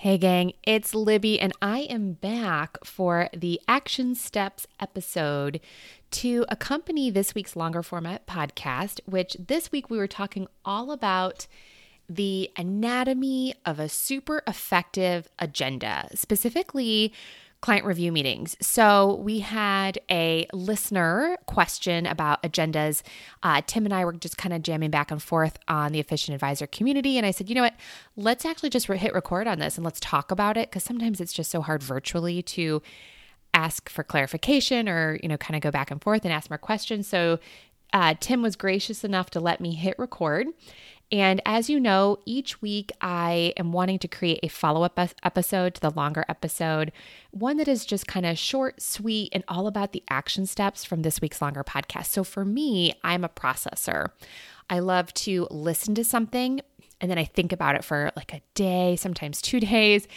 Hey gang, it's Libby and I am back for the Action Steps episode to accompany this week's longer format podcast, which this week we were talking all about the anatomy of a super effective agenda, specifically client review meetings. So we had a listener question about agendas. Tim and I were just kind of jamming back and forth on the Efficient Advisor community. And I said, you know what, let's actually just hit record on this and let's talk about it, because sometimes it's just so hard virtually to ask for clarification or, you know, kind of go back and forth and ask more questions. So Tim was gracious enough to let me hit record. And as you know, each week I am wanting to create a follow-up episode to the longer episode, one that is just kind of short, sweet, and all about the action steps from this week's longer podcast. So for me, I'm a processor. I love to listen to something, and then I think about it for like a day, sometimes 2 days.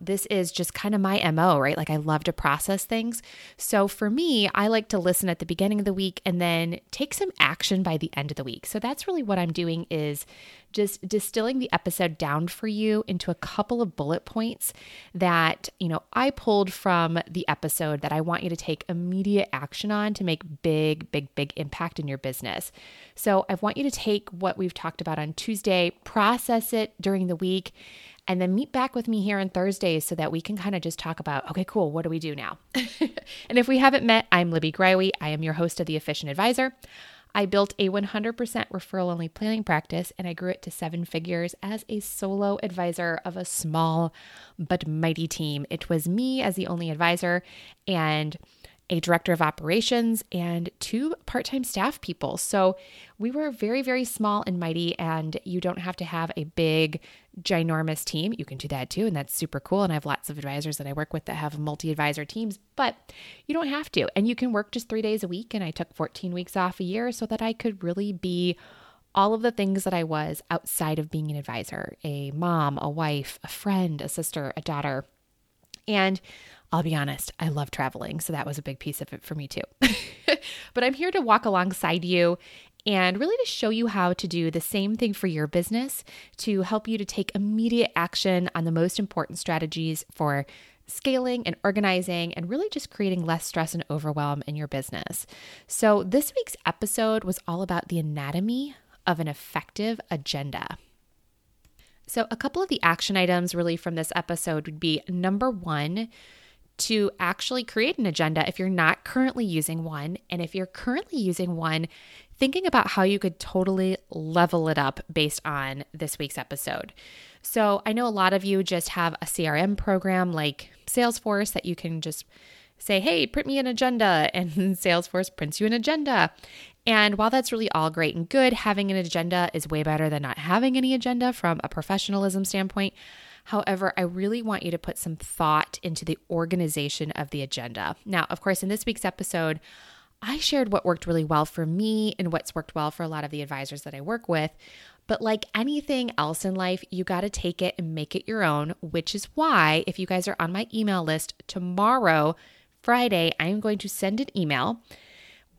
This is just kind of my MO, right? Like I love to process things. So for me, I like to listen at the beginning of the week and then take some action by the end of the week. So that's really what I'm doing, is just distilling the episode down for you into a couple of bullet points that, you know, I pulled from the episode that I want you to take immediate action on to make big, big, big impact in your business. So I want you to take what we've talked about on Tuesday, process it during the week, and then meet back with me here on Thursdays so that we can kind of just talk about, okay, cool, what do we do now? And if we haven't met, I'm Libby Greiwe. I am your host of The Efficient Advisor. I built a 100% referral-only planning practice, and I grew it to 7 figures as a solo advisor of a small but mighty team. It was me as the only advisor and a director of operations, and 2 part-time staff people. So we were very, very small and mighty, and you don't have to have a big, ginormous team. You can do that too, and that's super cool. And I have lots of advisors that I work with that have multi-advisor teams, but you don't have to. And you can work just 3 days a week, and I took 14 weeks off a year so that I could really be all of the things that I was outside of being an advisor: a mom, a wife, a friend, a sister, a daughter. And I'll be honest, I love traveling, so that was a big piece of it for me too. But I'm here to walk alongside you and really to show you how to do the same thing for your business, to help you to take immediate action on the most important strategies for scaling and organizing and really just creating less stress and overwhelm in your business. So this week's episode was all about the anatomy of an effective agenda. So a couple of the action items really from this episode would be, number one, to actually create an agenda if you're not currently using one. And if you're currently using one, thinking about how you could totally level it up based on this week's episode. So I know a lot of you just have a CRM program like Salesforce that you can just say, hey, print me an agenda, and Salesforce prints you an agenda. And while that's really all great and good, having an agenda is way better than not having any agenda from a professionalism standpoint. However, I really want you to put some thought into the organization of the agenda. Now, of course, in this week's episode, I shared what worked really well for me and what's worked well for a lot of the advisors that I work with. But like anything else in life, you got to take it and make it your own, which is why if you guys are on my email list tomorrow, Friday, I am going to send an email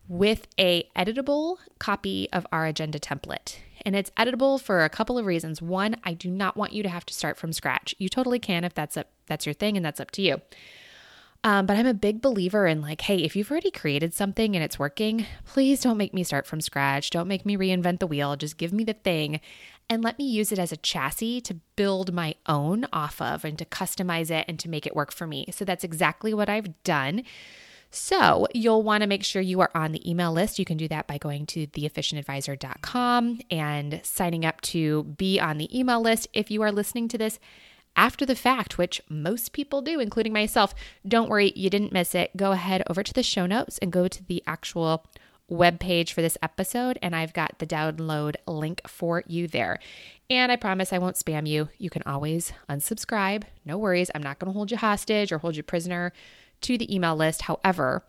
with an editable copy of our agenda template. And it's editable for a couple of reasons. One, I do not want you to have to start from scratch. You totally can if that's your thing, and that's up to you. But I'm a big believer in like, hey, if you've already created something and it's working, please don't make me start from scratch. Don't make me reinvent the wheel. Just give me the thing and let me use it as a chassis to build my own off of and to customize it and to make it work for me. So that's exactly what I've done. So you'll want to make sure you are on the email list. You can do that by going to theefficientadvisor.com and signing up to be on the email list. If you are listening to this after the fact, which most people do, including myself, don't worry, you didn't miss it. Go ahead over to the show notes and go to the actual webpage for this episode, and I've got the download link for you there. And I promise I won't spam you. You can always unsubscribe. No worries. I'm not going to hold you hostage or hold you prisoner to the email list. However,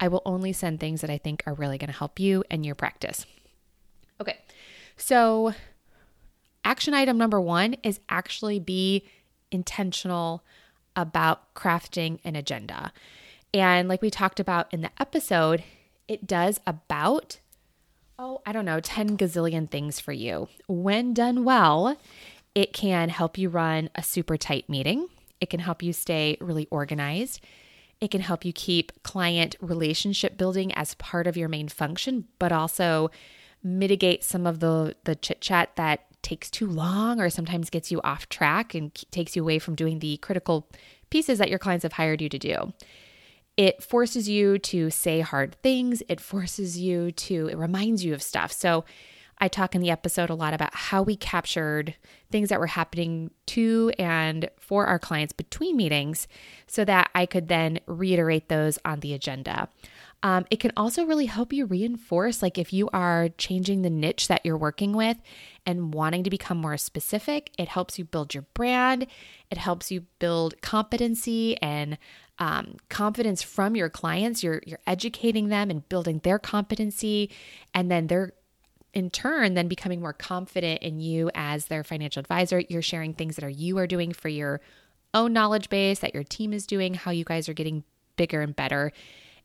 I will only send things that I think are really going to help you and your practice. Okay, so action item number one is actually be intentional about crafting an agenda. And like we talked about in the episode, it does about, 10 gazillion things for you. When done well, It can help you run a super tight meeting. It can help you stay really organized. It can help you keep client relationship building as part of your main function, but also mitigate some of the chit-chat that takes too long or sometimes gets you off track and takes you away from doing the critical pieces that your clients have hired you to do. It forces you to say hard things. It reminds you of stuff. So I talk in the episode a lot about how we captured things that were happening to and for our clients between meetings so that I could then reiterate those on the agenda. It can also really help you reinforce, like if you are changing the niche that you're working with and wanting to become more specific, it helps you build your brand. It helps you build competency and confidence from your clients. You're educating them and building their competency, and then they're in turn then becoming more confident in you as their financial advisor. You're sharing things that you are doing for your own knowledge base, that your team is doing, how you guys are getting bigger and better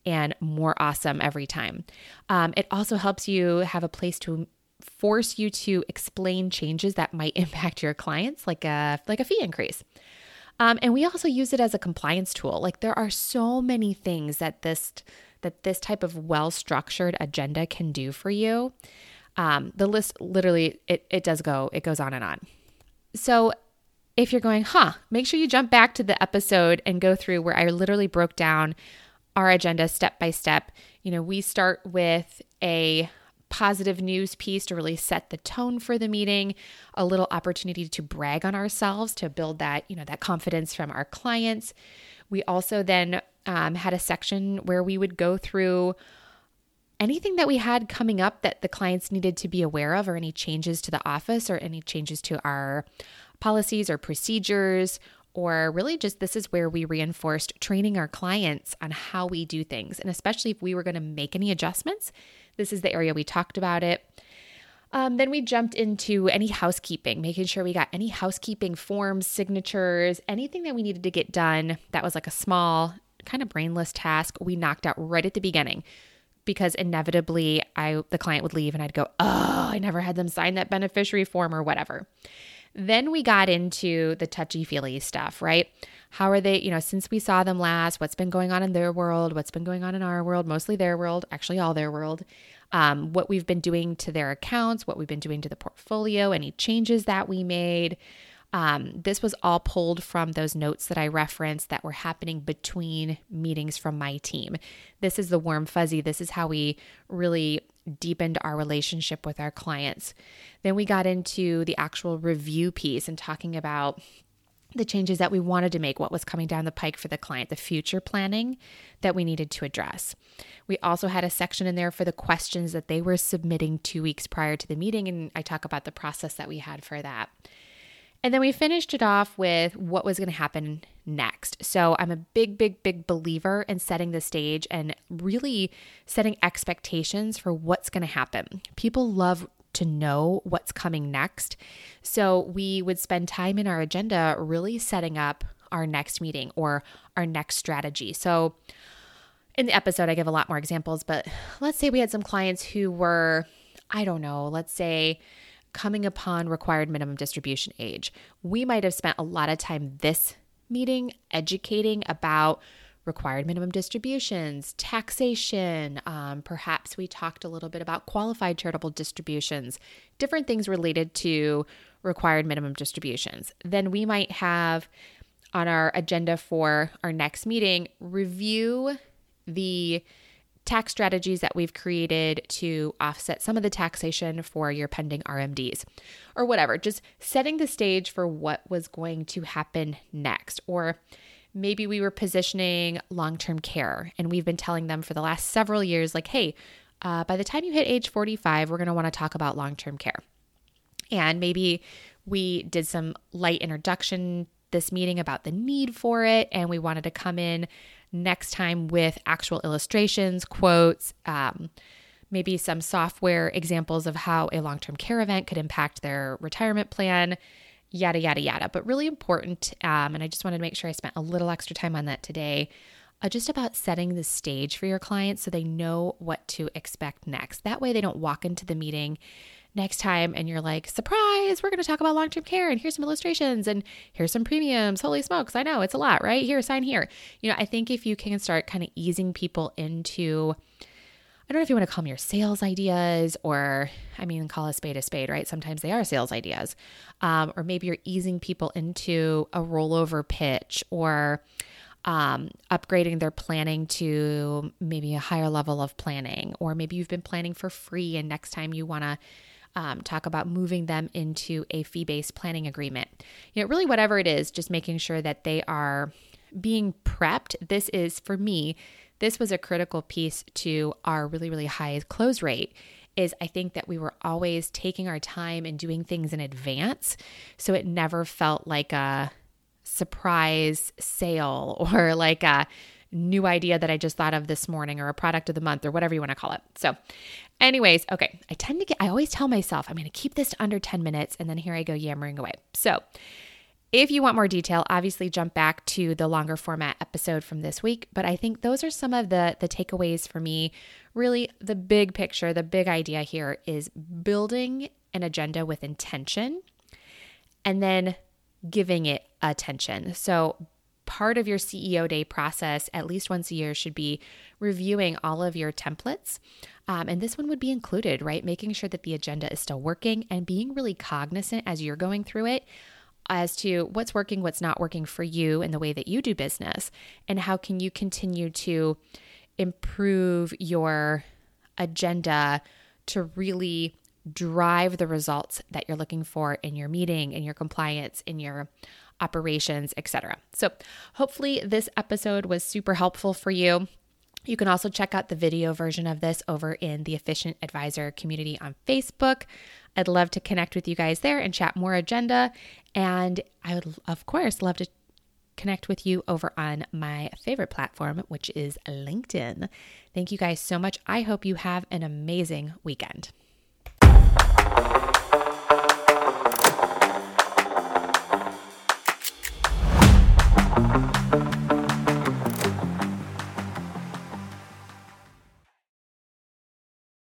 and more awesome every time. It also helps you have a place to force you to explain changes that might impact your clients, like a fee increase. And we also use it as a compliance tool. Like there are so many things that this type of well-structured agenda can do for you. The list literally, it goes on and on. So if you're going, make sure you jump back to the episode and go through where I literally broke down our agenda step by step. You know, we start with a positive news piece to really set the tone for the meeting, a little opportunity to brag on ourselves, to build that, you know, that confidence from our clients. We also then had a section where we would go through anything that we had coming up that the clients needed to be aware of, or any changes to the office or any changes to our policies or procedures, or really just this is where we reinforced training our clients on how we do things. And especially if we were going to make any adjustments, this is the area we talked about it. Then we jumped into any housekeeping, making sure we got any housekeeping forms, signatures, anything that we needed to get done that was like a small kind of brainless task we knocked out right at the beginning, because inevitably the client would leave and I'd go, oh, I never had them sign that beneficiary form or whatever. Then we got into the touchy-feely stuff, right? How are they, you know, since we saw them last, what's been going on in their world, what's been going on in our world, mostly their world, actually all their world, what we've been doing to their accounts, what we've been doing to the portfolio, any changes that we made. This was all pulled from those notes that I referenced that were happening between meetings from my team. This is the warm fuzzy. This is how we really deepened our relationship with our clients. Then we got into the actual review piece and talking about the changes that we wanted to make, what was coming down the pike for the client, the future planning that we needed to address. We also had a section in there for the questions that they were submitting 2 weeks prior to the meeting, and I talk about the process that we had for that. And then we finished it off with what was going to happen next. So I'm a big believer in setting the stage and really setting expectations for what's going to happen. People love to know what's coming next. So we would spend time in our agenda really setting up our next meeting or our next strategy. So in the episode, I give a lot more examples, but let's say we had some clients who were, coming upon required minimum distribution age. We might have spent a lot of time this meeting educating about required minimum distributions, taxation. Perhaps we talked a little bit about qualified charitable distributions, different things related to required minimum distributions. Then we might have on our agenda for our next meeting, review the tax strategies that we've created to offset some of the taxation for your pending RMDs or whatever, just setting the stage for what was going to happen next. Or maybe we were positioning long-term care and we've been telling them for the last several years, like, hey, by the time you hit age 45, we're going to want to talk about long-term care. And maybe we did some light introduction this meeting about the need for it, and we wanted to come in next time with actual illustrations, quotes, maybe some software examples of how a long-term care event could impact their retirement plan, yada, yada, yada. But really important, and I just wanted to make sure I spent a little extra time on that today, just about setting the stage for your clients so they know what to expect next. That way they don't walk into the meeting next time and you're like, surprise, we're going to talk about long-term care and here's some illustrations and here's some premiums. Holy smokes, I know it's a lot, right? Here, sign here. You know, I think if you can start kind of easing people into, I don't know if you want to call them your sales ideas or, I mean, call a spade, right? Sometimes they are sales ideas. Or maybe you're easing people into a rollover pitch or upgrading their planning to maybe a higher level of planning. Or maybe you've been planning for free and next time you want to talk about moving them into a fee-based planning agreement. You know, really whatever it is, just making sure that they are being prepped. This is, for me, this was a critical piece to our really, really high close rate is I think that we were always taking our time and doing things in advance. So it never felt like a surprise sale or like a new idea that I just thought of this morning or a product of the month or whatever you want to call it. So anyways, okay, I always tell myself, I'm going to keep this to under 10 minutes and then here I go yammering away. So if you want more detail, obviously jump back to the longer format episode from this week, but I think those are some of the takeaways for me. Really, the big picture, the big idea here is building an agenda with intention and then giving it attention. So part of your CEO day process, at least once a year, should be reviewing all of your templates. And this one would be included, right? Making sure that the agenda is still working and being really cognizant as you're going through it as to what's working, what's not working for you in the way that you do business, and how can you continue to improve your agenda to really drive the results that you're looking for in your meeting, in your compliance, in your operations, etc. So hopefully this episode was super helpful for you. You can also check out the video version of this over in the Efficient Advisor Community on Facebook. I'd love to connect with you guys there and chat more agenda. And I would, of course, love to connect with you over on my favorite platform, which is LinkedIn. Thank you guys so much. I hope you have an amazing weekend.